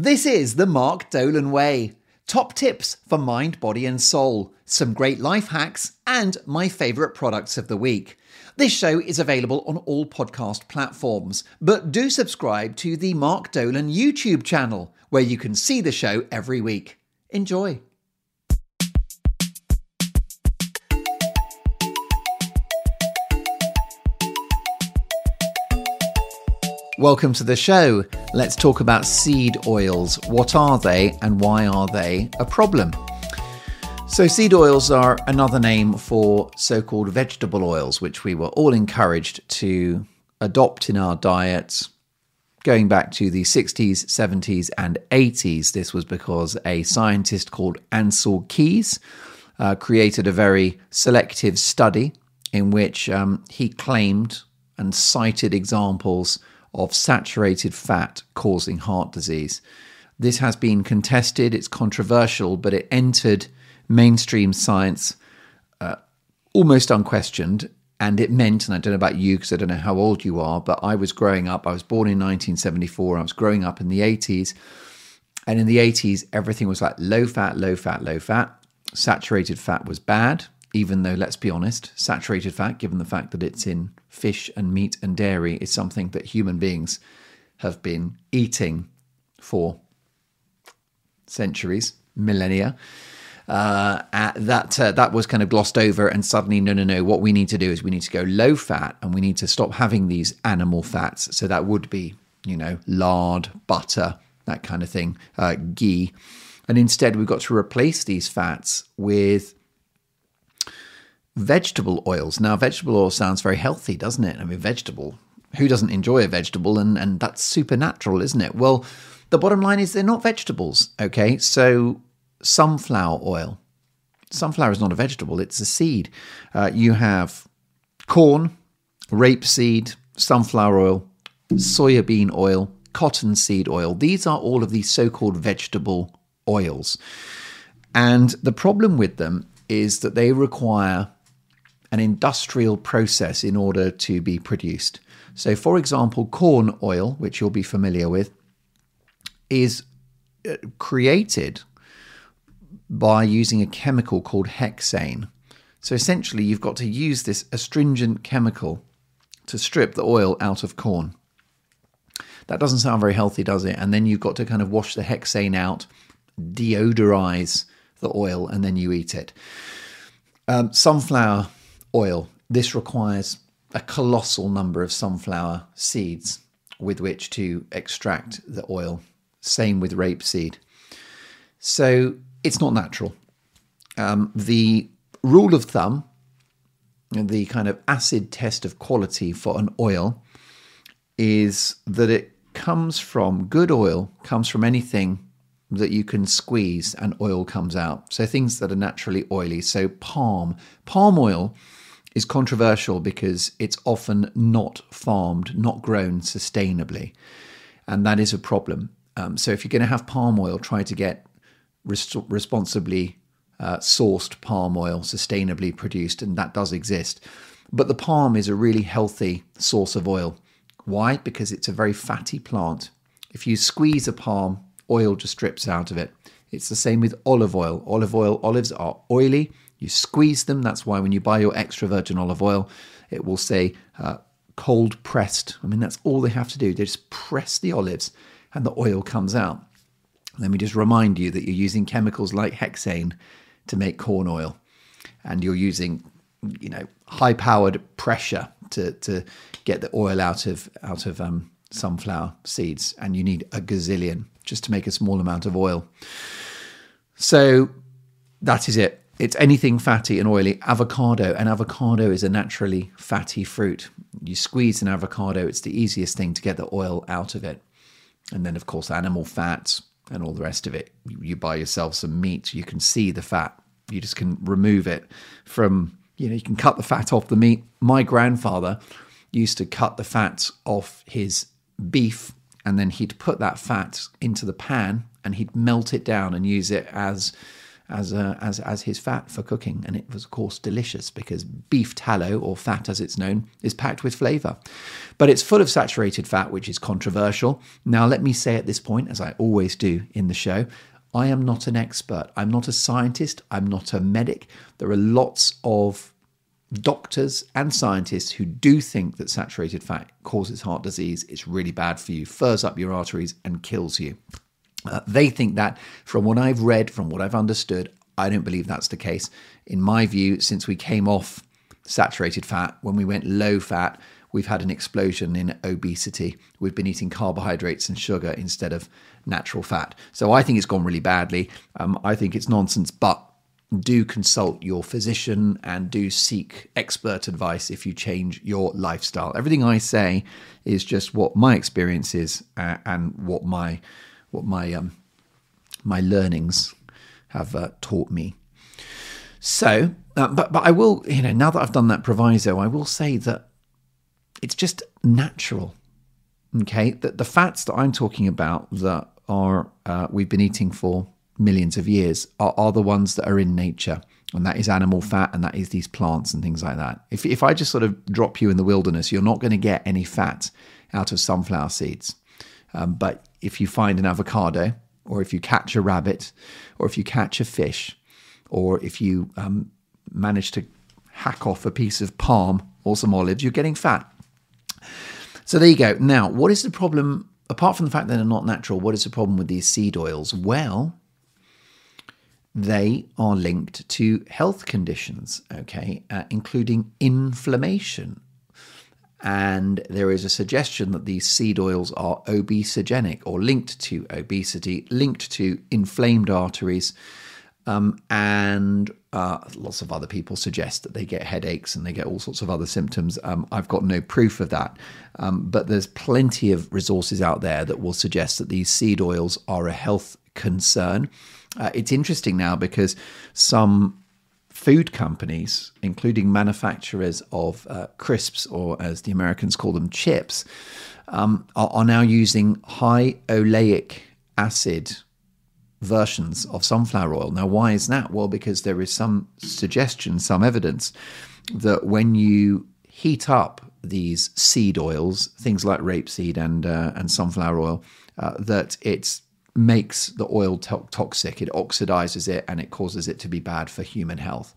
This is The Mark Dolan Way. Top tips for mind, body and soul, some great life hacks and my favourite products of the week. This show is available on all podcast platforms, but do subscribe to the Mark Dolan YouTube channel where you can see the show every week. Enjoy. Welcome to the show. Let's talk about seed oils. What are they and why are they a problem? So seed oils are another name for so-called vegetable oils, which we were all encouraged to adopt in our diets. Going back to the 60s, 70s and 80s, this was because a scientist called Ansel Keys created a very selective study in which he claimed and cited examples of saturated fat causing heart disease. This has been contested, it's controversial, but it entered mainstream science almost unquestioned, and it meant, and I don't know about you because I don't know how old you are, but I was growing up, I was born in 1974, I was growing up in the 80s, and in the 80s everything was like low fat, low fat, low fat. Saturated fat was bad, even though, let's be honest, saturated fat, given the fact that it's in fish and meat and dairy, is something that human beings have been eating for centuries, millennia. That was kind of glossed over, and suddenly, no, what we need to do is we need to go low fat and we need to stop having these animal fats. So that would be, lard, butter, that kind of thing, ghee. And instead we've got to replace these fats with vegetable oils. Now, vegetable oil sounds very healthy, doesn't it? I mean, vegetable. Who doesn't enjoy a vegetable? And that's supernatural, isn't it? Well, the bottom line is they're not vegetables, okay? So sunflower oil. Sunflower is not a vegetable, it's a seed. You have corn, rapeseed, sunflower oil, soybean oil, cottonseed oil. These are all of these so-called vegetable oils. And the problem with them is that they require an industrial process in order to be produced. So, for example, corn oil, which you'll be familiar with, is created by using a chemical called hexane. So essentially, you've got to use this astringent chemical to strip the oil out of corn. That doesn't sound very healthy, does it? And then you've got to kind of wash the hexane out, deodorize the oil, and then you eat it. Sunflower oil. This requires a colossal number of sunflower seeds with which to extract the oil. Same with rapeseed. So it's not natural. The rule of thumb, the kind of acid test of quality for an oil, is that it comes from, good oil comes from anything that you can squeeze and oil comes out. So things that are naturally oily. So palm oil is controversial because it's often not farmed, not grown sustainably. And that is a problem. So if you're going to have palm oil, try to get responsibly sourced palm oil, sustainably produced, and that does exist. But the palm is a really healthy source of oil. Why? Because it's a very fatty plant. If you squeeze a palm, oil just drips out of it. It's the same with olive oil. Olives are oily. You squeeze them. That's why when you buy your extra virgin olive oil, it will say cold pressed. I mean, that's all they have to do. They just press the olives and the oil comes out. Let me just remind you that you're using chemicals like hexane to make corn oil. And you're using, high-powered pressure to get the oil out of sunflower seeds. And you need a gazillion just to make a small amount of oil. So that is it. It's anything fatty and oily. Avocado. An avocado is a naturally fatty fruit. You squeeze an avocado. It's the easiest thing to get the oil out of it. And then, of course, animal fats and all the rest of it. You buy yourself some meat. You can see the fat. You just can remove it from, you can cut the fat off the meat. My grandfather used to cut the fat off his beef, and then he'd put that fat into the pan and he'd melt it down and use it as as his fat for cooking, and it was, of course, delicious because beef tallow, or fat as it's known, is packed with flavour. But it's full of saturated fat, which is controversial. Now, let me say at this point, as I always do in the show, I am not an expert. I'm not a scientist. I'm not a medic. There are lots of doctors and scientists who do think that saturated fat causes heart disease. It's really bad for you, furs up your arteries and kills you. They think that. From what I've read, from what I've understood, I don't believe that's the case. In my view, since we came off saturated fat, when we went low fat, we've had an explosion in obesity. We've been eating carbohydrates and sugar instead of natural fat. So I think it's gone really badly. I think it's nonsense, but do consult your physician and do seek expert advice if you change your lifestyle. Everything I say is just what my experience is and what my learnings have taught me. So, but I will, you know, now that I've done that proviso, I will say that it's just natural, okay? That the fats that I'm talking about that are we've been eating for millions of years are the ones that are in nature, and that is animal fat, and that is these plants and things like that. If I just sort of drop you in the wilderness, you're not going to get any fat out of sunflower seeds. But if you find an avocado, or if you catch a rabbit, or if you catch a fish, or if you manage to hack off a piece of palm or some olives, you're getting fat. So there you go. Now, what is the problem? Apart from the fact that they're not natural, what is the problem with these seed oils? Well, they are linked to health conditions, okay, including inflammation. And there is a suggestion that these seed oils are obesogenic, or linked to obesity, linked to inflamed arteries. And lots of other people suggest that they get headaches and they get all sorts of other symptoms. I've got no proof of that. But there's plenty of resources out there that will suggest that these seed oils are a health concern. It's interesting now because some food companies, including manufacturers of crisps, or as the Americans call them, chips, are now using high oleic acid versions of sunflower oil. Now, why is that? Well, because there is some suggestion, some evidence that when you heat up these seed oils, things like rapeseed and sunflower oil, that it's makes the oil toxic, it oxidizes it, and it causes it to be bad for human health.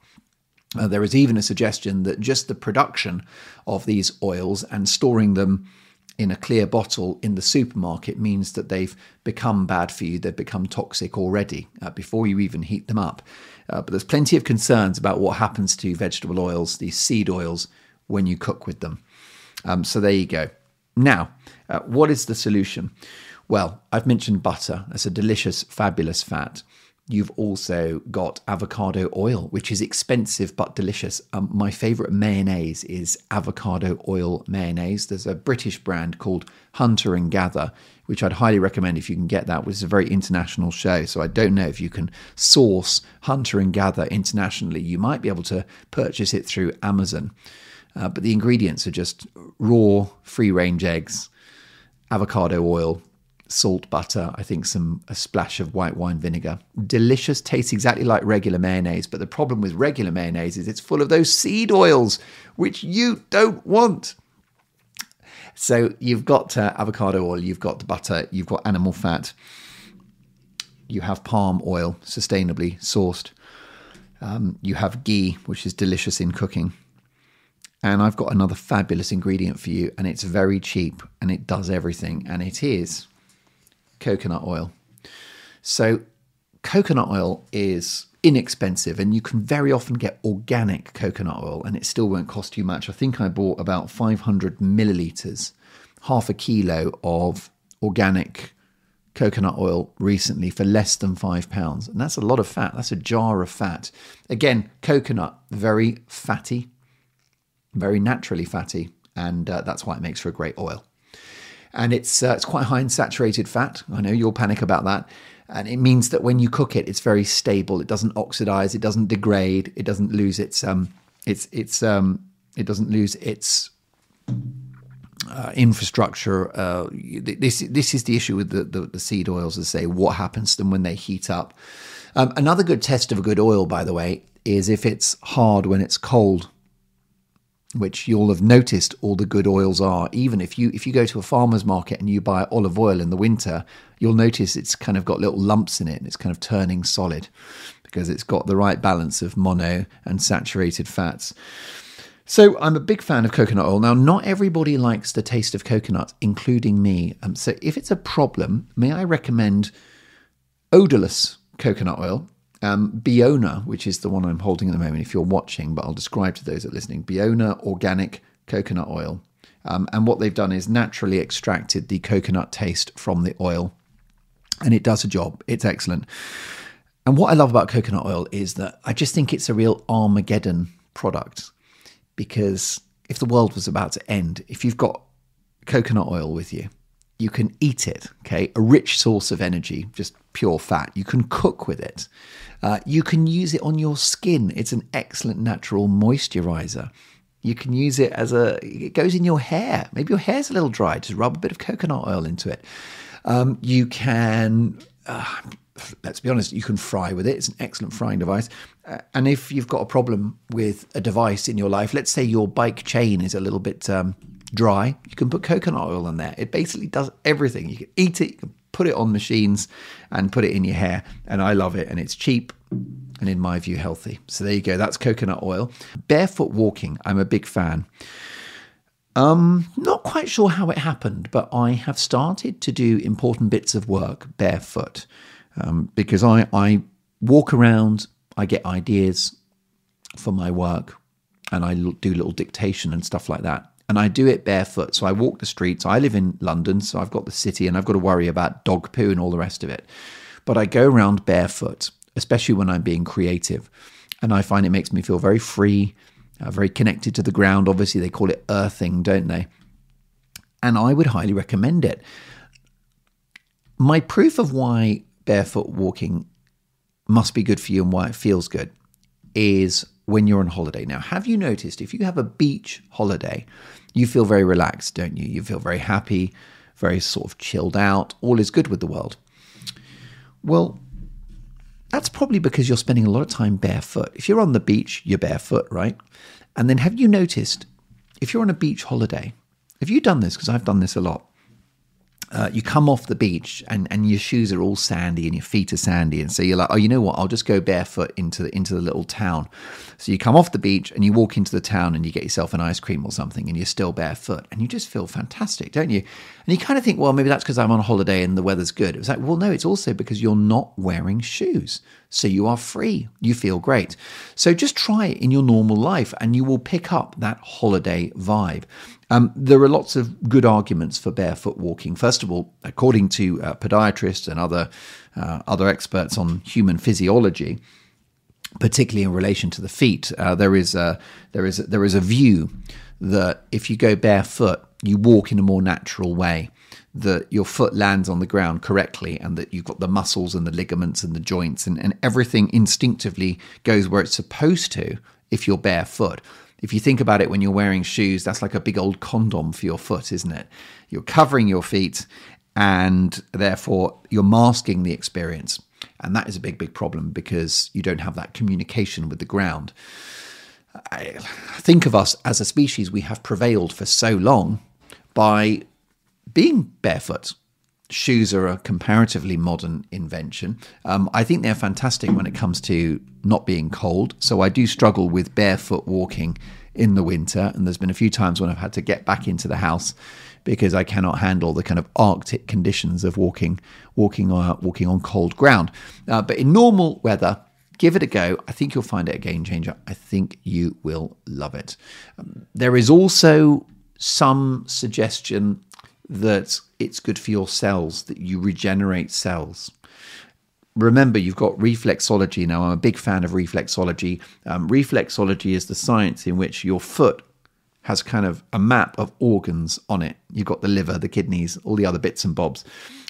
There is even a suggestion that just the production of these oils and storing them in a clear bottle in the supermarket means that they've become bad for you, they've become toxic already before you even heat them up. But there's plenty of concerns about what happens to vegetable oils, these seed oils, when you cook with them. So there you go. Now, what is the solution? Well, I've mentioned butter. That's a delicious, fabulous fat. You've also got avocado oil, which is expensive but delicious. My favourite mayonnaise is avocado oil mayonnaise. There's a British brand called Hunter and Gather, which I'd highly recommend if you can get that, which is a very international show. So I don't know if you can source Hunter and Gather internationally. You might be able to purchase it through Amazon. But the ingredients are just raw, free-range eggs, avocado oil, salt, butter, I think a splash of white wine vinegar. Delicious, tastes exactly like regular mayonnaise, but the problem with regular mayonnaise is it's full of those seed oils, which you don't want. So you've got avocado oil, you've got the butter, you've got animal fat, you have palm oil, sustainably sourced, you have ghee, which is delicious in cooking. And I've got another fabulous ingredient for you, and it's very cheap, and it does everything, and it is coconut oil. So coconut oil is inexpensive, and you can very often get organic coconut oil, and it still won't cost you much. I think I bought about 500 milliliters, half a kilo of organic coconut oil recently for less than £5. And that's a lot of fat. That's a jar of fat. Again, coconut, very fatty, very naturally fatty. And that's why it makes for a great oil. And it's quite high in saturated fat. I know you'll panic about that. And it means that when you cook it, it's very stable. It doesn't oxidize. It doesn't degrade. It doesn't lose its infrastructure. This is the issue with the seed oils, as I say. What happens to them when they heat up? Another good test of a good oil, by the way, is if it's hard when it's cold, which you'll have noticed all the good oils are. Even if you go to a farmer's market and you buy olive oil in the winter, you'll notice it's kind of got little lumps in it and it's kind of turning solid because it's got the right balance of mono and saturated fats. So I'm a big fan of coconut oil. Now, not everybody likes the taste of coconut, including me. So if it's a problem, may I recommend odorless coconut oil? Biona, which is the one I'm holding at the moment if you're watching, but I'll describe to those that are listening. Biona organic coconut oil. And what they've done is naturally extracted the coconut taste from the oil. And it does a job. It's excellent. And what I love about coconut oil is that I just think it's a real Armageddon product. Because if the world was about to end, if you've got coconut oil with you, you can eat it, okay? A rich source of energy, just pure fat. You can cook with it. You can use it on your skin. It's an excellent natural moisturizer. You can use it as it goes in your hair. Maybe your hair's a little dry. Just rub a bit of coconut oil into it. You can, let's be honest, you can fry with it. It's an excellent frying device. And if you've got a problem with a device in your life, let's say your bike chain is a little bit dry, you can put coconut oil on there. It basically does everything. You can eat it, you can put it on machines and put it in your hair. And I love it. And it's cheap and, in my view, healthy. So there you go. That's coconut oil. Barefoot walking. I'm a big fan. Not quite sure how it happened, but I have started to do important bits of work barefoot because I walk around, I get ideas for my work and I do little dictation and stuff like that. And I do it barefoot. So I walk the streets. I live in London, so I've got the city and I've got to worry about dog poo and all the rest of it. But I go around barefoot, especially when I'm being creative. And I find it makes me feel very free, very connected to the ground. Obviously, they call it earthing, don't they? And I would highly recommend it. My proof of why barefoot walking must be good for you and why it feels good is when you're on holiday. Now, have you noticed if you have a beach holiday, you feel very relaxed, don't you? You feel very happy, very sort of chilled out. All is good with the world. Well, that's probably because you're spending a lot of time barefoot. If you're on the beach, you're barefoot, right? And then have you noticed if you're on a beach holiday, have you done this? Because I've done this a lot. You come off the beach and your shoes are all sandy and your feet are sandy. And so you're like, oh, you know what? I'll just go barefoot into the little town. So you come off the beach and you walk into the town and you get yourself an ice cream or something and you're still barefoot. And you just feel fantastic, don't you? And you kind of think, well, maybe that's because I'm on holiday and the weather's good. It was like, well, no, it's also because you're not wearing shoes. So you are free. You feel great. So just try it in your normal life and you will pick up that holiday vibe. There are lots of good arguments for barefoot walking. First of all, according to podiatrists and other experts on human physiology, particularly in relation to the feet, there is a view that if you go barefoot, you walk in a more natural way, that your foot lands on the ground correctly and that you've got the muscles and the ligaments and the joints and everything instinctively goes where it's supposed to if you're barefoot. If you think about it, when you're wearing shoes, that's like a big old condom for your foot, isn't it? You're covering your feet and therefore you're masking the experience. And that is a big, big problem because you don't have that communication with the ground. I think of us as a species, we have prevailed for so long by being barefoot. Shoes are a comparatively modern invention. I think they're fantastic when it comes to not being cold. So I do struggle with barefoot walking in the winter. And there's been a few times when I've had to get back into the house because I cannot handle the kind of Arctic conditions of walking on cold ground. But in normal weather, give it a go. I think you'll find it a game changer. I think you will love it. There is also some suggestion that it's good for your cells, that you regenerate cells. Remember, you've got reflexology. Now, I'm a big fan of reflexology. Reflexology is the science in which your foot has kind of a map of organs on it. You've got the liver, the kidneys, all the other bits and bobs.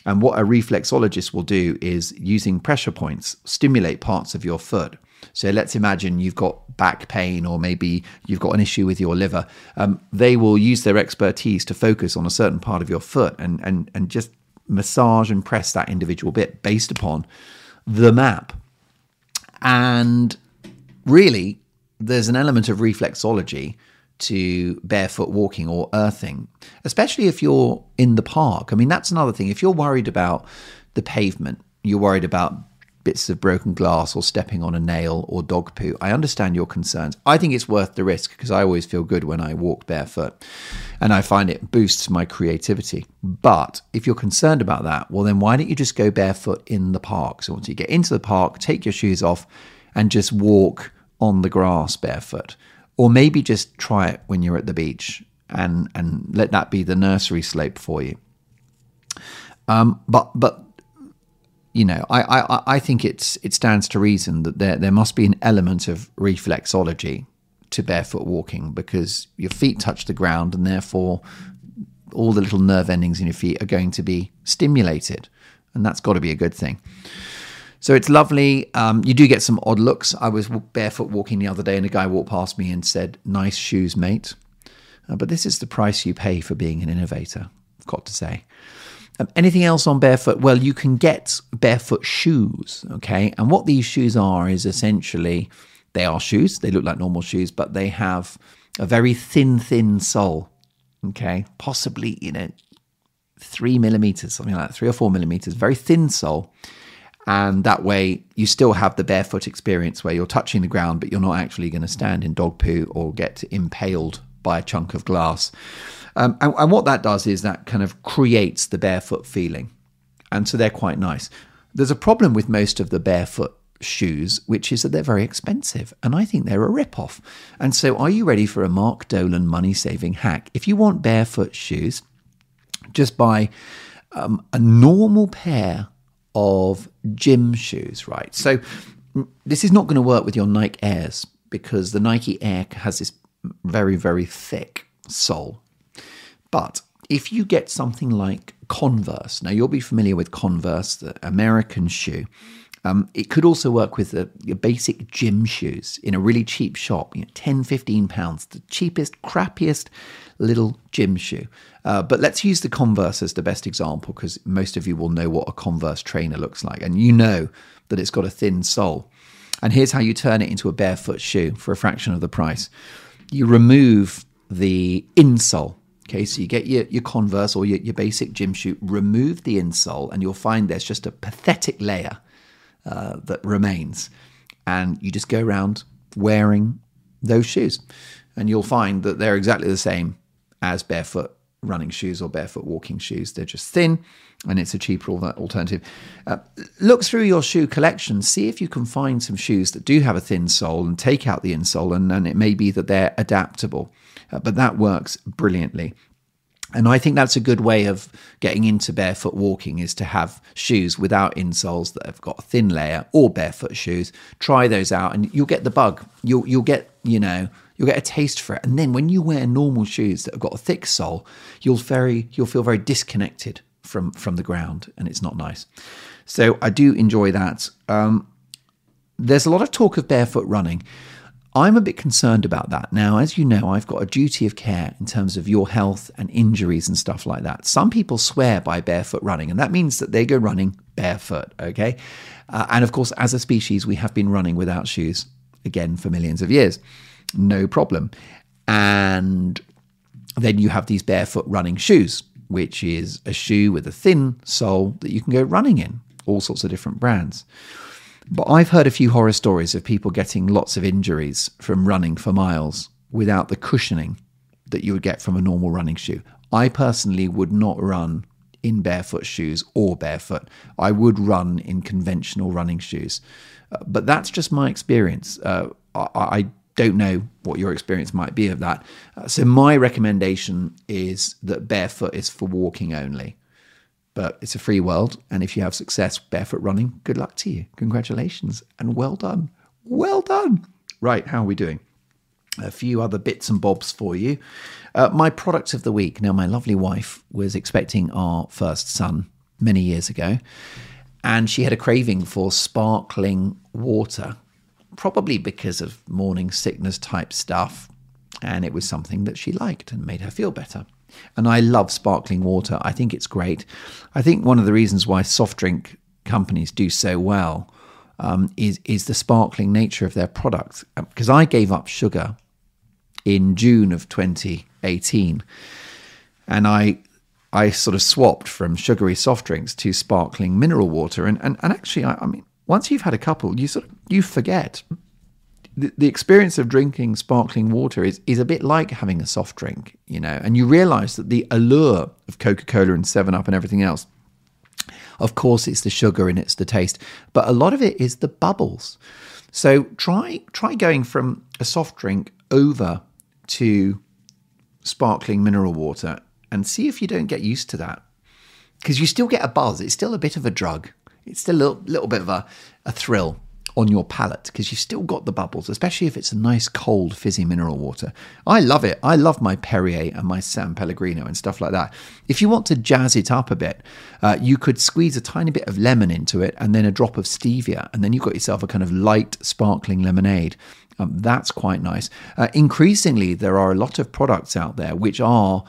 And what a reflexologist will do is, using pressure points, stimulate parts of your foot. So let's imagine you've got back pain or maybe you've got an issue with your liver. They will use their expertise to focus on a certain part of your foot and just massage and press that individual bit based upon the map And really, there's an element of reflexology to barefoot walking or earthing, especially if you're in the park. I mean, that's another thing. If you're worried about the pavement, you're worried about bits of broken glass or stepping on a nail or dog poo, I understand your concerns. I think it's worth the risk because I always feel good when I walk barefoot and I find it boosts my creativity. But if you're concerned about that, well, then why don't you just go barefoot in the park? So once you get into the park, take your shoes off and just walk on the grass barefoot. Or maybe just try it when you're at the beach and let that be the nursery slope for you. But you know, I think it stands to reason that there must be an element of reflexology to barefoot walking because your feet touch the ground and therefore all the little nerve endings in your feet are going to be stimulated. And that's got to be a good thing. So it's lovely. You do get some odd looks. I was barefoot walking the other day and a guy walked past me and said, "Nice shoes, mate." But this is the price you pay for being an innovator, I've got to say. Anything else on barefoot? Well, you can get barefoot shoes, okay? And what these shoes are is essentially, they are shoes. They look like normal shoes, but they have a very thin sole, okay? Possibly, 3 millimeters, something like that, 3 or 4 millimeters, very thin sole. And that way you still have the barefoot experience where you're touching the ground, but you're not actually going to stand in dog poo or get impaled by a chunk of glass. And what that does is that kind of creates the barefoot feeling. And so they're quite nice. There's a problem with most of the barefoot shoes, which is that they're very expensive. And I think they're a rip-off. And so are you ready for a Mark Dolan money-saving hack? If you want barefoot shoes, just buy a normal pair of gym shoes, right? So this is not going to work with your Nike Airs because the Nike Air has this very, very thick sole. But if you get something like Converse, now you'll be familiar with Converse, the American shoe. It could also work with your basic gym shoes in a really cheap shop, £10, £15, the cheapest, crappiest little gym shoe. But let's use the Converse as the best example because most of you will know what a Converse trainer looks like. And you know that it's got a thin sole. And here's how you turn it into a barefoot shoe for a fraction of the price. You remove the insole. Okay, so you get your Converse or your basic gym shoe, remove the insole, and you'll find there's just a pathetic layer that remains. And you just go around wearing those shoes. And you'll find that they're exactly the same as barefoot running shoes or barefoot walking shoes. They're just thin, and it's a cheaper alternative. Look through your shoe collection, see if you can find some shoes that do have a thin sole and take out the insole, and it may be that they're adaptable. But that works brilliantly. And I think that's a good way of getting into barefoot walking is to have shoes without insoles that have got a thin layer or barefoot shoes. Try those out and you'll get the bug. You'll get a taste for it. And then when you wear normal shoes that have got a thick sole, you'll feel very disconnected from the ground and it's not nice. So I do enjoy that. There's a lot of talk of barefoot running. I'm a bit concerned about that. Now, as you know, I've got a duty of care in terms of your health and injuries and stuff like that. Some people swear by barefoot running, and that means that they go running barefoot, okay? And of course, as a species, we have been running without shoes, again, for millions of years. No problem. And then you have these barefoot running shoes, which is a shoe with a thin sole that you can go running in, all sorts of different brands. But I've heard a few horror stories of people getting lots of injuries from running for miles without the cushioning that you would get from a normal running shoe. I personally would not run in barefoot shoes or barefoot. I would run in conventional running shoes. But that's just my experience. I don't know what your experience might be of that. So my recommendation is that barefoot is for walking only. But it's a free world. And if you have success barefoot running, good luck to you. Congratulations and well done. Well done. Right, how are we doing? A few other bits and bobs for you. My product of the week. Now, my lovely wife was expecting our first son many years ago. And she had a craving for sparkling water, probably because of morning sickness type stuff. And it was something that she liked and made her feel better. And I love sparkling water. I think it's great. I think one of the reasons why soft drink companies do so well is the sparkling nature of their products. Because I gave up sugar in June of 2018, and I sort of swapped from sugary soft drinks to sparkling mineral water. And actually, I mean, once you've had a couple, you forget. The experience of drinking sparkling water is a bit like having a soft drink, you know, and you realize that the allure of Coca-Cola and 7-Up and everything else, of course, it's the sugar and it's the taste, but a lot of it is the bubbles. So try going from a soft drink over to sparkling mineral water and see if you don't get used to that, because you still get a buzz. It's still a bit of a drug. It's still a little bit of a thrill on your palate, because you've still got the bubbles, especially if it's a nice cold fizzy mineral water. I love it. I love my Perrier and my San Pellegrino and stuff like that. If you want to jazz it up a bit, you could squeeze a tiny bit of lemon into it and then a drop of stevia, and then you've got yourself a kind of light sparkling lemonade. That's quite nice. Increasingly, there are a lot of products out there which are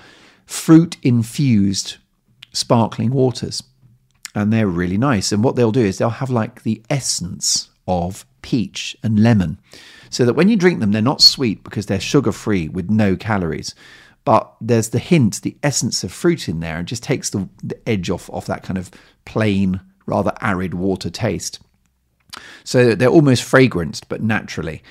fruit infused sparkling waters, and they're really nice. And what they'll do is they'll have like the essence of peach and lemon, so that when you drink them, they're not sweet because they're sugar free with no calories, but there's the hint, the essence of fruit in there, and just takes the edge off that kind of plain, rather arid water taste. So they're almost fragranced, but naturally.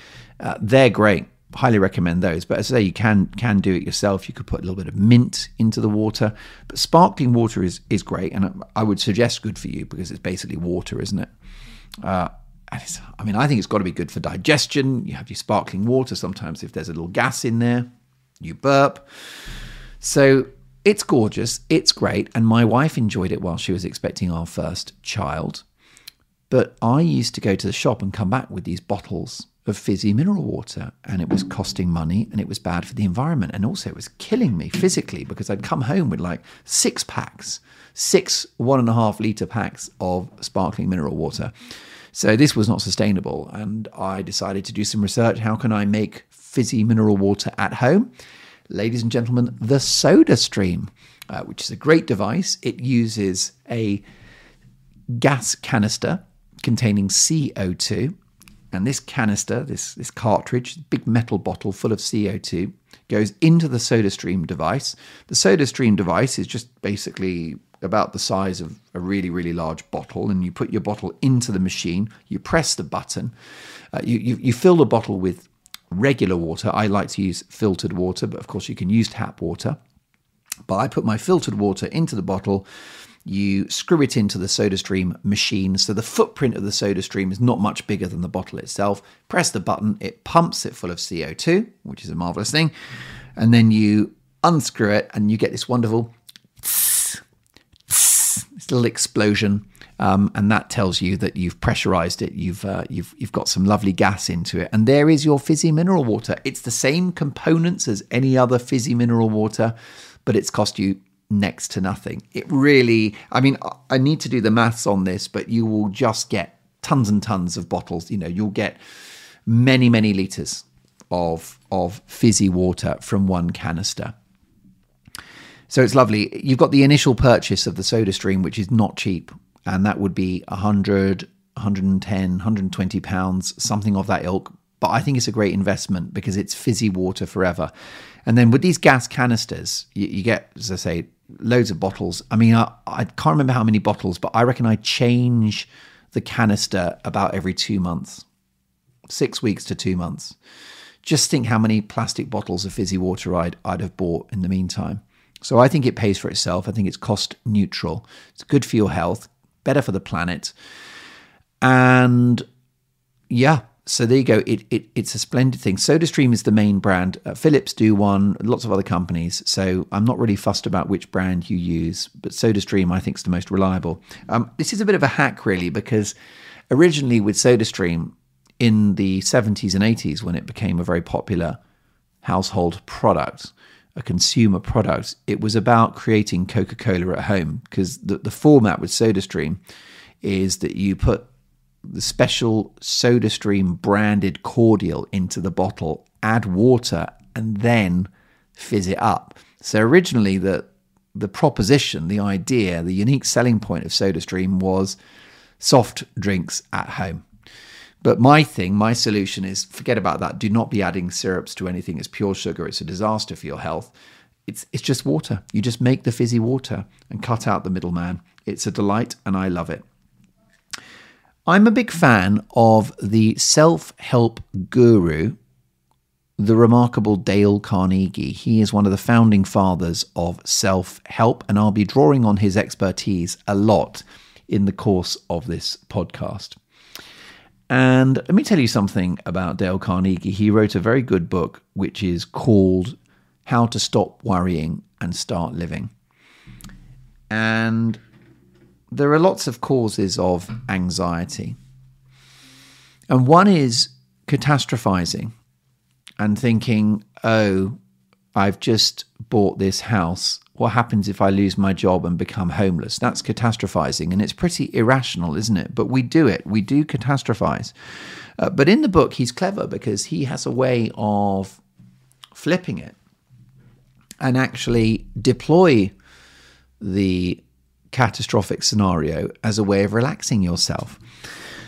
They're great. Highly recommend those. But as I say, you can do it yourself. You could put a little bit of mint into the water, but sparkling water is great, and I would suggest good for you, because it's basically water, isn't it? I mean, I think it's got to be good for digestion. You have your sparkling water. Sometimes if there's a little gas in there, you burp. So it's gorgeous. It's great. And my wife enjoyed it while she was expecting our first child. But I used to go to the shop and come back with these bottles of fizzy mineral water, and it was costing money, and it was bad for the environment. And also it was killing me physically, because I'd come home with like 6 1.5 litre packs of sparkling mineral water. So this was not sustainable, and I decided to do some research. How can I make fizzy mineral water at home? Ladies and gentlemen, the SodaStream, which is a great device. It uses a gas canister containing CO2, and this canister, this cartridge, big metal bottle full of CO2, goes into the SodaStream device. The SodaStream device is just basically about the size of a really, really large bottle, and you put your bottle into the machine, you press the button, you fill the bottle with regular water. I like to use filtered water, but of course you can use tap water. But I put my filtered water into the bottle, you screw it into the SodaStream machine, so the footprint of the SodaStream is not much bigger than the bottle itself. Press the button, it pumps it full of CO2, which is a marvellous thing, and then you unscrew it and you get this wonderful little explosion, and that tells you that you've pressurized it, you've got some lovely gas into it, and there is your fizzy mineral water. It's the same components as any other fizzy mineral water, but it's cost you next to nothing. It really, I mean, I need to do the maths on this, but you will just get tons and tons of bottles. You know, you'll get many, many liters of fizzy water from one canister. So it's lovely. You've got the initial purchase of the SodaStream, which is not cheap, and that would be £100, £110, £120, something of that ilk. But I think it's a great investment, because it's fizzy water forever. And then with these gas canisters, you get, as I say, loads of bottles. I mean, I can't remember how many bottles, but I reckon I change the canister about every 2 months, 6 weeks to 2 months. Just think how many plastic bottles of fizzy water I'd have bought in the meantime. So I think it pays for itself. I think it's cost neutral. It's good for your health, better for the planet. And yeah, so there you go. It's a splendid thing. SodaStream is the main brand. Philips do one, lots of other companies. So I'm not really fussed about which brand you use, but SodaStream I think is the most reliable. This is a bit of a hack really, because originally with SodaStream in the 70s and 80s, when it became a very popular household product, a consumer product, it was about creating Coca-Cola at home, because the format with SodaStream is that you put the special SodaStream branded cordial into the bottle, add water, and then fizz it up. So originally the proposition, the idea, the unique selling point of SodaStream was soft drinks at home. But my thing, my solution is forget about that. Do not be adding syrups to anything. It's pure sugar. It's a disaster for your health. It's just water. You just make the fizzy water and cut out the middleman. It's a delight and I love it. I'm a big fan of the self-help guru, the remarkable Dale Carnegie. He is one of the founding fathers of self-help, and I'll be drawing on his expertise a lot in the course of this podcast. And let me tell you something about Dale Carnegie. He wrote a very good book, which is called How to Stop Worrying and Start Living. And there are lots of causes of anxiety. And one is catastrophizing and thinking, oh, I've just bought this house. What happens if I lose my job and become homeless? That's catastrophizing. And it's pretty irrational, isn't it? But we do it. We do catastrophize. But in the book, he's clever because he has a way of flipping it and actually deploy the catastrophic scenario as a way of relaxing yourself.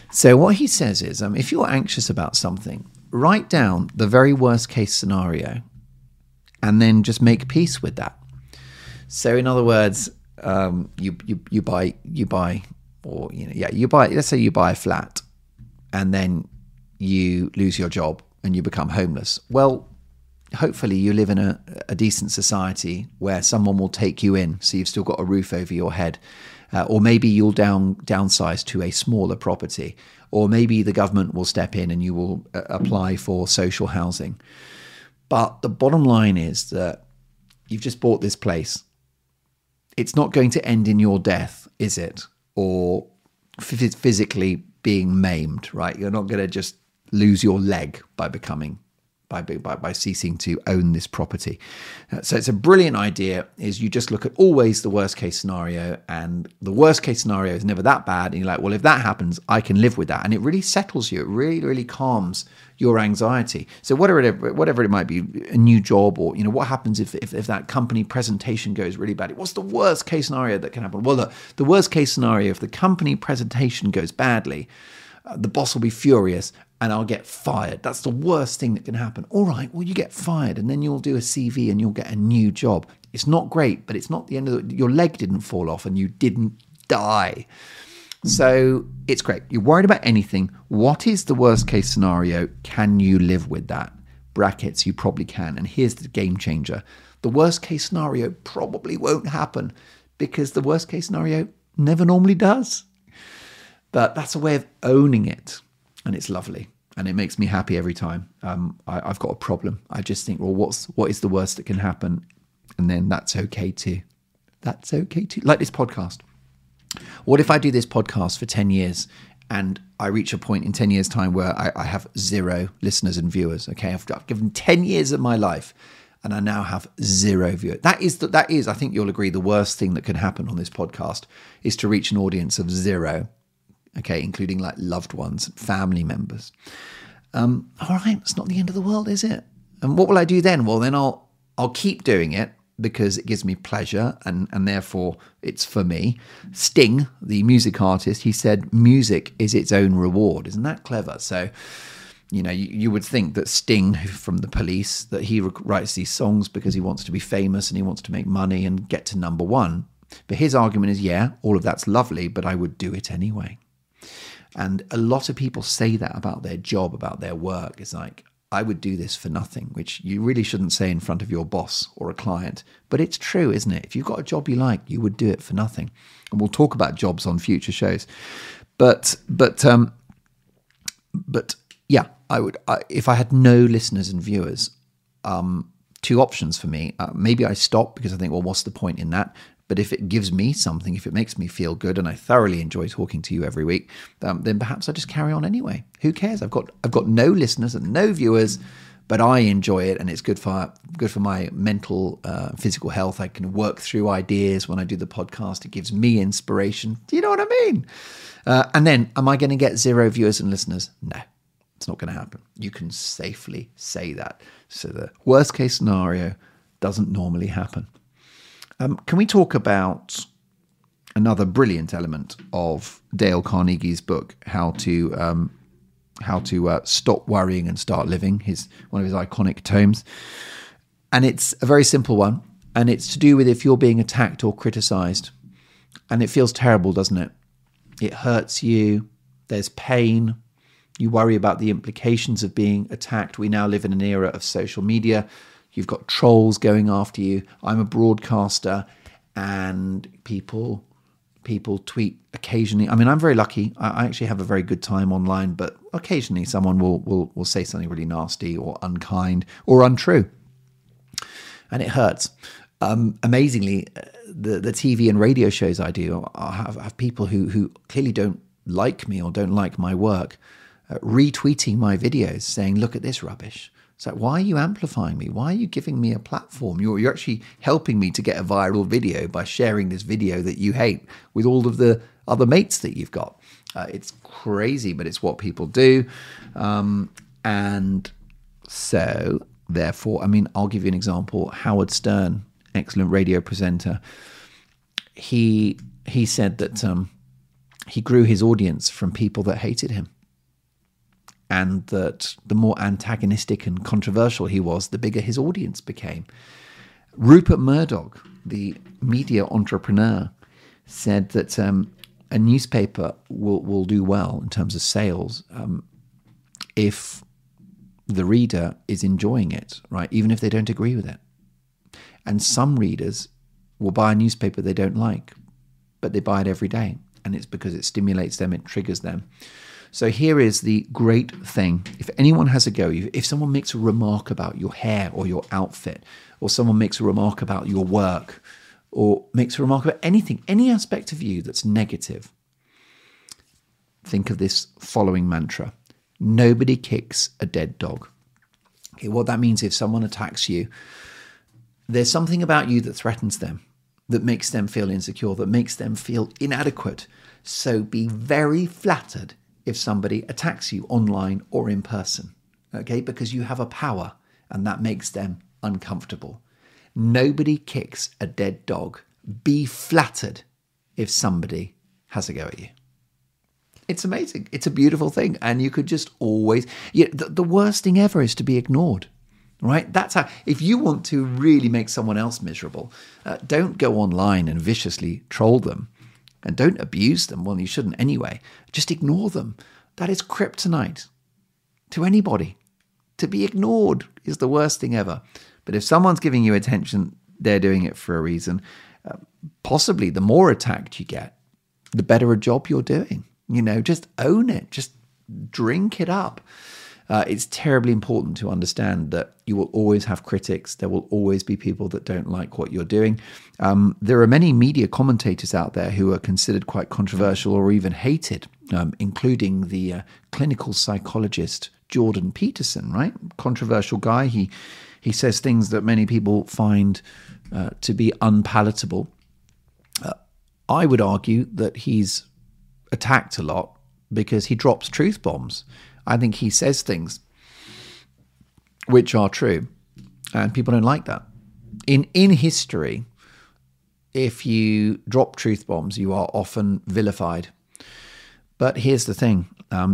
So what he says is, if you're anxious about something, write down the very worst case scenario and then just make peace with that. So in other words, you buy, let's say you buy a flat and then you lose your job and you become homeless. Well, hopefully you live in a decent society where someone will take you in, so you've still got a roof over your head. Or maybe you'll downsize to a smaller property. Or maybe the government will step in and you will apply for social housing. But the bottom line is that you've just bought this place. It's not going to end in your death, is it? Or physically being maimed, right? You're not going to just lose your leg by ceasing to own this property. So it's a brilliant idea, is you just look at always the worst case scenario, and the worst case scenario is never that bad. And you're like, well, if that happens, I can live with that. And it really settles you. It really, really calms your anxiety. So whatever it might be, a new job, or what happens if that company presentation goes really bad? What's the worst case scenario that can happen? Well, look, the worst case scenario, if the company presentation goes badly, the boss will be furious and I'll get fired. That's the worst thing that can happen. All right, well, you get fired and then you'll do a CV and you'll get a new job. It's not great, but it's not the end of your leg didn't fall off and you didn't die. So it's great. You're worried about anything. What is the worst case scenario? Can you live with that? Brackets, you probably can. And here's the game changer. The worst case scenario probably won't happen, because the worst case scenario never normally does. But that's a way of owning it. And it's lovely. And it makes me happy every time I've got a problem. I just think, well, what is the worst that can happen? And then that's okay too. That's okay too. Like this podcast. What if I do this podcast for 10 years and I reach a point in 10 years' time where I have zero listeners and viewers? Okay, I've given 10 years of my life and I now have zero viewers. That is, I think you'll agree, the worst thing that can happen on this podcast is to reach an audience of zero. Okay, including like loved ones, family members. All right, it's not the end of the world, is it? And what will I do then? Well, then I'll keep doing it because it gives me pleasure and therefore it's for me. Sting, the music artist, he said music is its own reward. Isn't that clever? So, you would think that Sting from The Police, that he writes these songs because he wants to be famous and he wants to make money and get to number one. But his argument is, yeah, all of that's lovely, but I would do it anyway. And a lot of people say that about their job, about their work. It's like, I would do this for nothing, which you really shouldn't say in front of your boss or a client. But it's true, isn't it? If you've got a job you like, you would do it for nothing. And we'll talk about jobs on future shows. But yeah, I would. If I had no listeners and viewers, two options for me. Maybe I stop because I think, well, what's the point in that? But if it gives me something, if it makes me feel good, and I thoroughly enjoy talking to you every week, then perhaps I just carry on anyway. Who cares? I've got no listeners and no viewers, but I enjoy it, and it's good for my mental, physical health. I can work through ideas when I do the podcast. It gives me inspiration. Do you know what I mean? And then, am I going to get zero viewers and listeners? No, it's not going to happen. You can safely say that. So the worst case scenario doesn't normally happen. Can we talk about another brilliant element of Dale Carnegie's book, How to How to Stop Worrying and Start Living, one of his iconic tomes. And it's a very simple one. And it's to do with if you're being attacked or criticised. And it feels terrible, doesn't it? It hurts you. There's pain. You worry about the implications of being attacked. We now live in an era of social media. You've got trolls going after you. I'm a broadcaster, and people tweet occasionally. I mean, I'm very lucky. I actually have a very good time online, but occasionally someone will say something really nasty or unkind or untrue. And it hurts. Amazingly, the TV and radio shows I do, I have people who clearly don't like me or don't like my work retweeting my videos saying, look at this rubbish. It's like, why are you amplifying me? Why are you giving me a platform? You're actually helping me to get a viral video by sharing this video that you hate with all of the other mates that you've got. It's crazy, but it's what people do. And so, therefore, I mean, I'll give you an example. Howard Stern, excellent radio presenter, he said that he grew his audience from people that hated him. And that the more antagonistic and controversial he was, the bigger his audience became. Rupert Murdoch, the media entrepreneur, said that a newspaper will do well in terms of sales if the reader is enjoying it, right? Even if they don't agree with it. And some readers will buy a newspaper they don't like, but they buy it every day. And it's because it stimulates them, it triggers them. So here is the great thing. If anyone has a go, if someone makes a remark about your hair or your outfit, or someone makes a remark about your work, or makes a remark about anything, any aspect of you that's negative, think of this following mantra. Nobody kicks a dead dog. Okay, what that means, if someone attacks you, there's something about you that threatens them, that makes them feel insecure, that makes them feel inadequate. So be very flattered if somebody attacks you online or in person, okay? Because you have a power and that makes them uncomfortable. Nobody kicks a dead dog. Be flattered if somebody has a go at you. It's amazing. It's a beautiful thing. And you could just always, you know, the worst thing ever is to be ignored, right? That's how, if you want to really make someone else miserable, don't go online and viciously troll them. And don't abuse them. Well, you shouldn't anyway. Just ignore them. That is kryptonite to anybody. To be ignored is the worst thing ever. But if someone's giving you attention, they're doing it for a reason. Possibly the more attacked you get, the better a job you're doing. You know, just own it. Just drink it up. It's terribly important to understand that you will always have critics. There will always be people that don't like what you're doing. There are many media commentators out there who are considered quite controversial or even hated, including the clinical psychologist Jordan Peterson, right? Controversial guy. He says things that many people find to be unpalatable. I would argue that he's attacked a lot because he drops truth bombs. I think he says things which are true, and people don't like that. In history, if you drop truth bombs, you are often vilified. But here's the thing.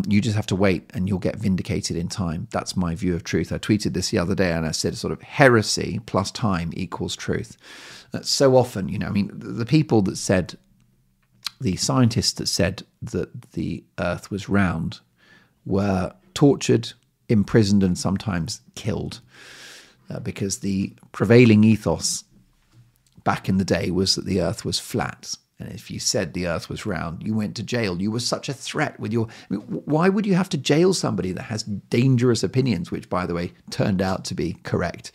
You just have to wait and you'll get vindicated in time. That's my view of truth. I tweeted this the other day and I said sort of heresy plus time equals truth. So often, you know, I mean, the people that said, the scientists that said that the Earth was round were tortured, imprisoned, and sometimes killed because the prevailing ethos back in the day was that the Earth was flat. And if you said the Earth was round, you went to jail. You were such a threat with your... I mean, why would you have to jail somebody that has dangerous opinions, which, by the way, turned out to be correct?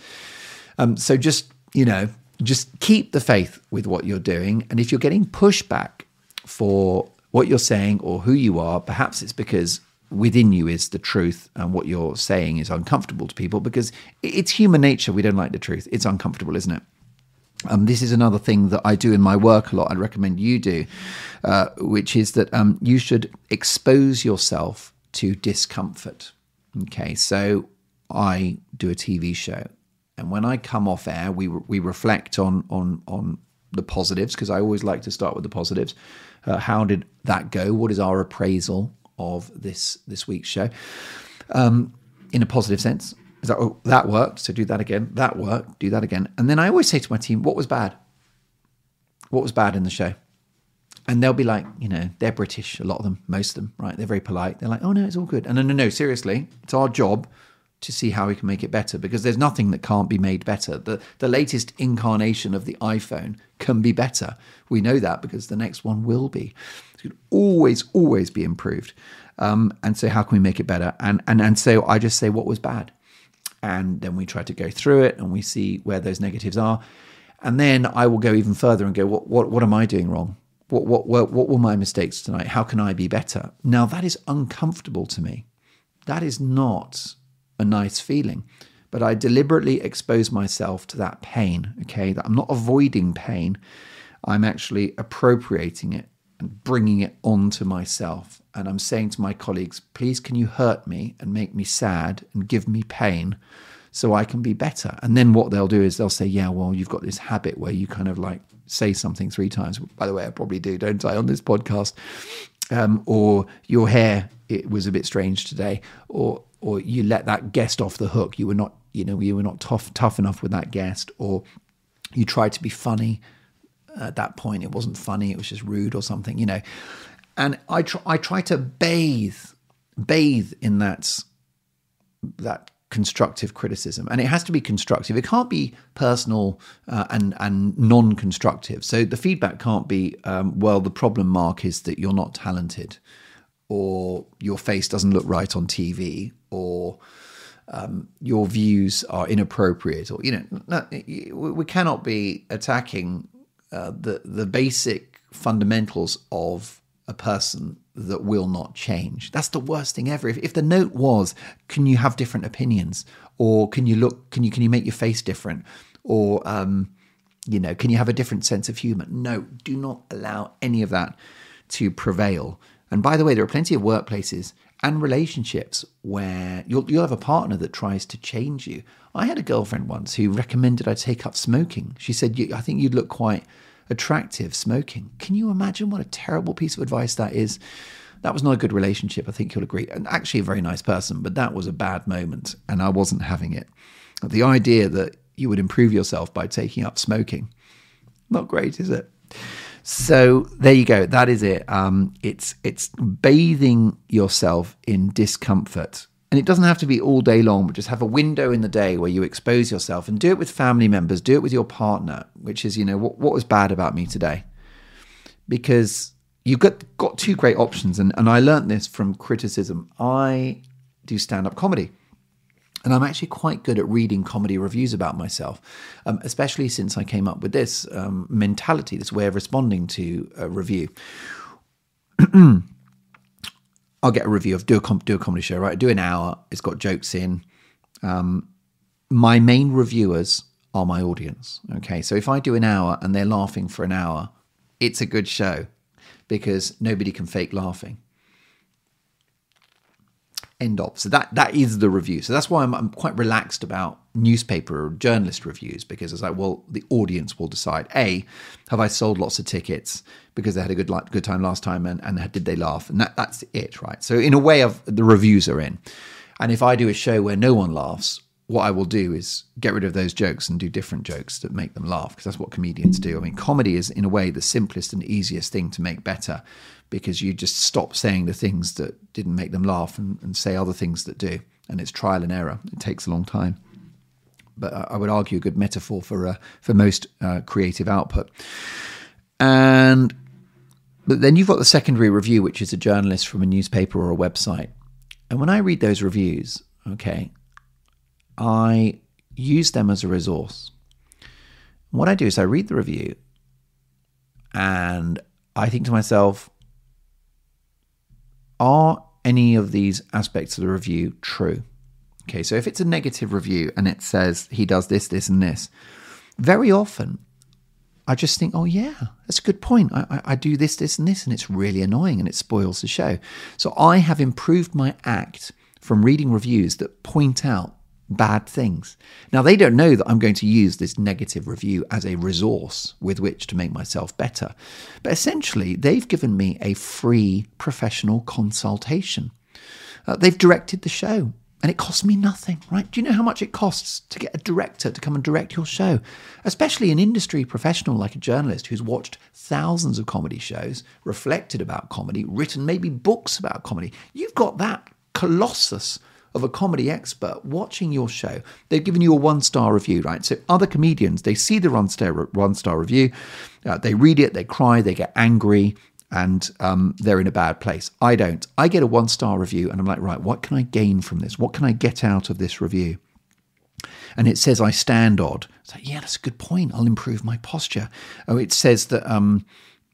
So just, you know, just keep the faith with what you're doing. And if you're getting pushback for what you're saying or who you are, perhaps it's because within you is the truth and what you're saying is uncomfortable to people because it's human nature. We don't like the truth. It's uncomfortable, isn't it? This is another thing that I do in my work a lot. I'd recommend you do, which is that you should expose yourself to discomfort. Okay, so I do a TV show and when I come off air, we reflect on the positives because I always like to start with the positives. How did that go? What is our appraisal of this week's show, in a positive sense. It's like, oh, that worked, so do that again. That worked, do that again. And then I always say to my team, what was bad? What was bad in the show? And they'll be like, you know, they're British, a lot of them, most of them, right? They're very polite. They're like, oh, no, it's all good. And no, seriously, it's our job to see how we can make it better, because there's nothing that can't be made better. The latest incarnation of the iPhone can be better. We know that because the next one will be. It could always be improved. And so how can we make it better? And so I just say what was bad. And then we try to go through it and we see where those negatives are. And then I will go even further and go, what am I doing wrong? What were my mistakes tonight? How can I be better? Now, that is uncomfortable to me. That is not a nice feeling. But I deliberately expose myself to that pain, okay? That I'm not avoiding pain. I'm actually appropriating it and bringing it onto myself. And I'm saying to my colleagues, please, can you hurt me and make me sad and give me pain so I can be better? And then what they'll do is they'll say, yeah, well, you've got this habit where you kind of like say something 3 times. By the way, I probably do, don't I, on this podcast? Or your hair, it was a bit strange today. Or you let that guest off the hook. You were not, you were not tough enough with that guest. Or you tried to be funny. At that point, it wasn't funny. It was just rude or something, you know. And I try to bathe in that constructive criticism, and it has to be constructive. It can't be personal and non-constructive. So the feedback can't be, well, the problem, Mark, is that you're not talented, or your face doesn't look right on TV, or your views are inappropriate, or we cannot be attacking the basic fundamentals of a person that will not change. That's the worst thing ever. If the note was, can you have different opinions? Or can you make your face different? Or, can you have a different sense of humor? No, do not allow any of that to prevail. And by the way, there are plenty of workplaces and relationships where you'll have a partner that tries to change you. I had a girlfriend once who recommended I take up smoking. She said, I think you'd look quite attractive smoking. Can you imagine what a terrible piece of advice that is? That was not a good relationship, I think you'll agree. And actually a very nice person, but that was a bad moment and I wasn't having it. The idea that you would improve yourself by taking up smoking, not great, is it? So there you go, that is it. It's bathing yourself in discomfort. And it doesn't have to be all day long, but just have a window in the day where you expose yourself, and do it with family members, do it with your partner, which is, what was bad about me today? Because you've got 2 great options. And I learned this from criticism. I do stand-up comedy, and I'm actually quite good at reading comedy reviews about myself, especially since I came up with this mentality, this way of responding to a review. I'll get a review of do a comedy show, right? Do an hour. It's got jokes in. My main reviewers are my audience. Okay, so if I do an hour and they're laughing for an hour, it's a good show because nobody can fake laughing. End of. So that is the review. So that's why I'm quite relaxed about newspaper or journalist reviews, because it's like, well, the audience will decide. A, have I sold lots of tickets because they had a good time last time, and did they laugh? And that's it, right? So in a way, the reviews are in. And if I do a show where no one laughs, what I will do is get rid of those jokes and do different jokes that make them laugh, because that's what comedians do. I mean, comedy is in a way the simplest and easiest thing to make better, because you just stop saying the things that didn't make them laugh and say other things that do. And it's trial and error. It takes a long time. But I would argue a good metaphor for most creative output. But then you've got the secondary review, which is a journalist from a newspaper or a website. And when I read those reviews, okay, I use them as a resource. What I do is I read the review and I think to myself, are any of these aspects of the review true? Okay, so if it's a negative review and it says he does this, this, and this, very often I just think, oh yeah, that's a good point. I do this, this, and this, and it's really annoying and it spoils the show. So I have improved my act from reading reviews that point out bad things. Now, they don't know that I'm going to use this negative review as a resource with which to make myself better. But essentially, they've given me a free professional consultation. They've directed the show, and it costs me nothing, right? Do you know how much it costs to get a director to come and direct your show? Especially an industry professional like a journalist who's watched thousands of comedy shows, reflected about comedy, written maybe books about comedy. You've got that colossus of a comedy expert watching your show. They've given you a 1-star review, right? So other comedians, they see the 1-star review, they read it, they cry, they get angry, and they're in a bad place. I don't. I get a 1-star review and I'm like, right, what can I gain from this? What can I get out of this review? And it says I stand odd. It's like, yeah, that's a good point. I'll improve my posture. Oh, it says that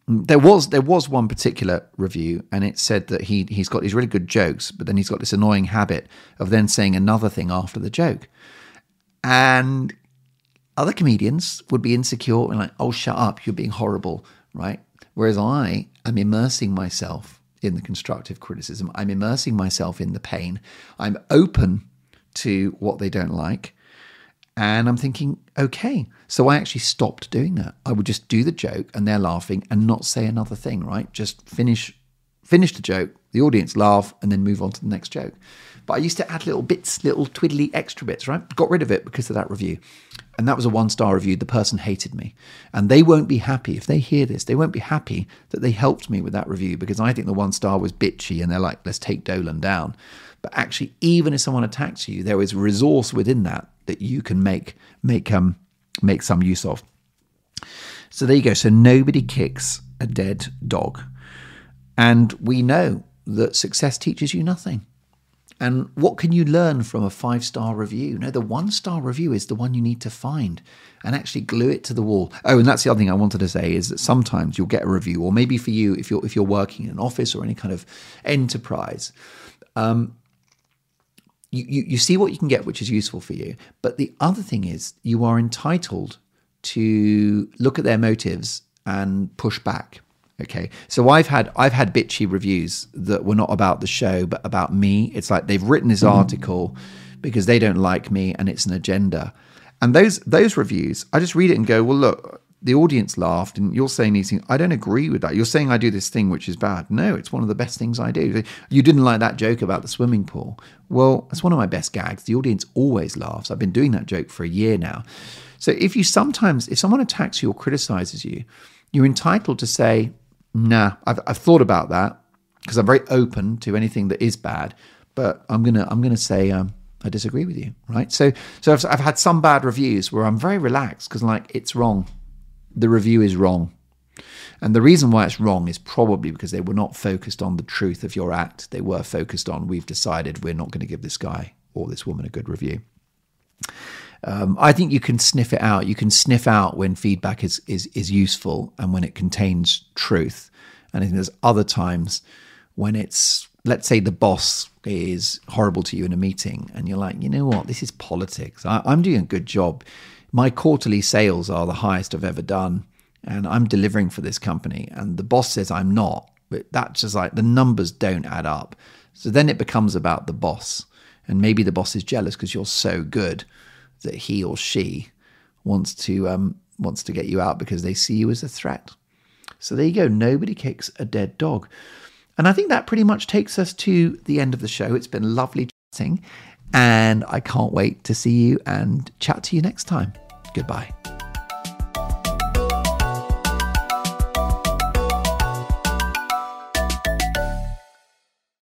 there was one particular review, and it said that he's got these really good jokes, but then he's got this annoying habit of then saying another thing after the joke. And other comedians would be insecure and like, oh, shut up, you're being horrible, right? Whereas I am immersing myself in the constructive criticism. I'm immersing myself in the pain. I'm open to what they don't like. And I'm thinking, okay, so I actually stopped doing that. I would just do the joke and they're laughing and not say another thing, right? Just finish the joke, the audience laugh, and then move on to the next joke. But I used to add little bits, little twiddly extra bits, right? Got rid of it because of that review. And that was a 1-star review. The person hated me. And they won't be happy if they hear this. They won't be happy that they helped me with that review, because I think the 1-star was bitchy and they're like, let's take Dolan down. But actually, even if someone attacks you, there is resource within that you can make some use of. So there you go. So nobody kicks a dead dog. And we know that success teaches you nothing. And what can you learn from a 5-star review? No, the 1-star review is the one you need to find and actually glue it to the wall. Oh, and that's the other thing I wanted to say, is that sometimes you'll get a review, or maybe for you, if you're working in an office or any kind of enterprise, you see what you can get, which is useful for you. But the other thing is, you are entitled to look at their motives and push back. Okay, so I've had bitchy reviews that were not about the show, but about me. It's like they've written this article because they don't like me and it's an agenda. And those reviews, I just read it and go, well, look, the audience laughed and you're saying these things. I don't agree with that. You're saying I do this thing which is bad. No, it's one of the best things I do. You didn't like that joke about the swimming pool. Well, it's one of my best gags. The audience always laughs. I've been doing that joke for a year now. So if someone attacks you or criticizes you, you're entitled to say, nah, I've thought about that, because I'm very open to anything that is bad, but I'm gonna say I disagree with you, right? So I've had some bad reviews where I'm very relaxed, because like, it's wrong. The review is wrong. And the reason why it's wrong is probably because they were not focused on the truth of your act. They were focused on, we've decided we're not going to give this guy or this woman a good review. I think you can sniff it out. You can sniff out when feedback is useful and when it contains truth. And I think there's other times when it's, let's say the boss is horrible to you in a meeting and you're like, you know what, this is politics. I'm doing a good job. My quarterly sales are the highest I've ever done and I'm delivering for this company. And the boss says I'm not. But that's just like, the numbers don't add up. So then it becomes about the boss. And maybe the boss is jealous because you're so good that he or she wants to get you out because they see you as a threat. So there you go. Nobody kicks a dead dog. And I think that pretty much takes us to the end of the show. It's been lovely chatting, and I can't wait to see you and chat to you next time. Goodbye.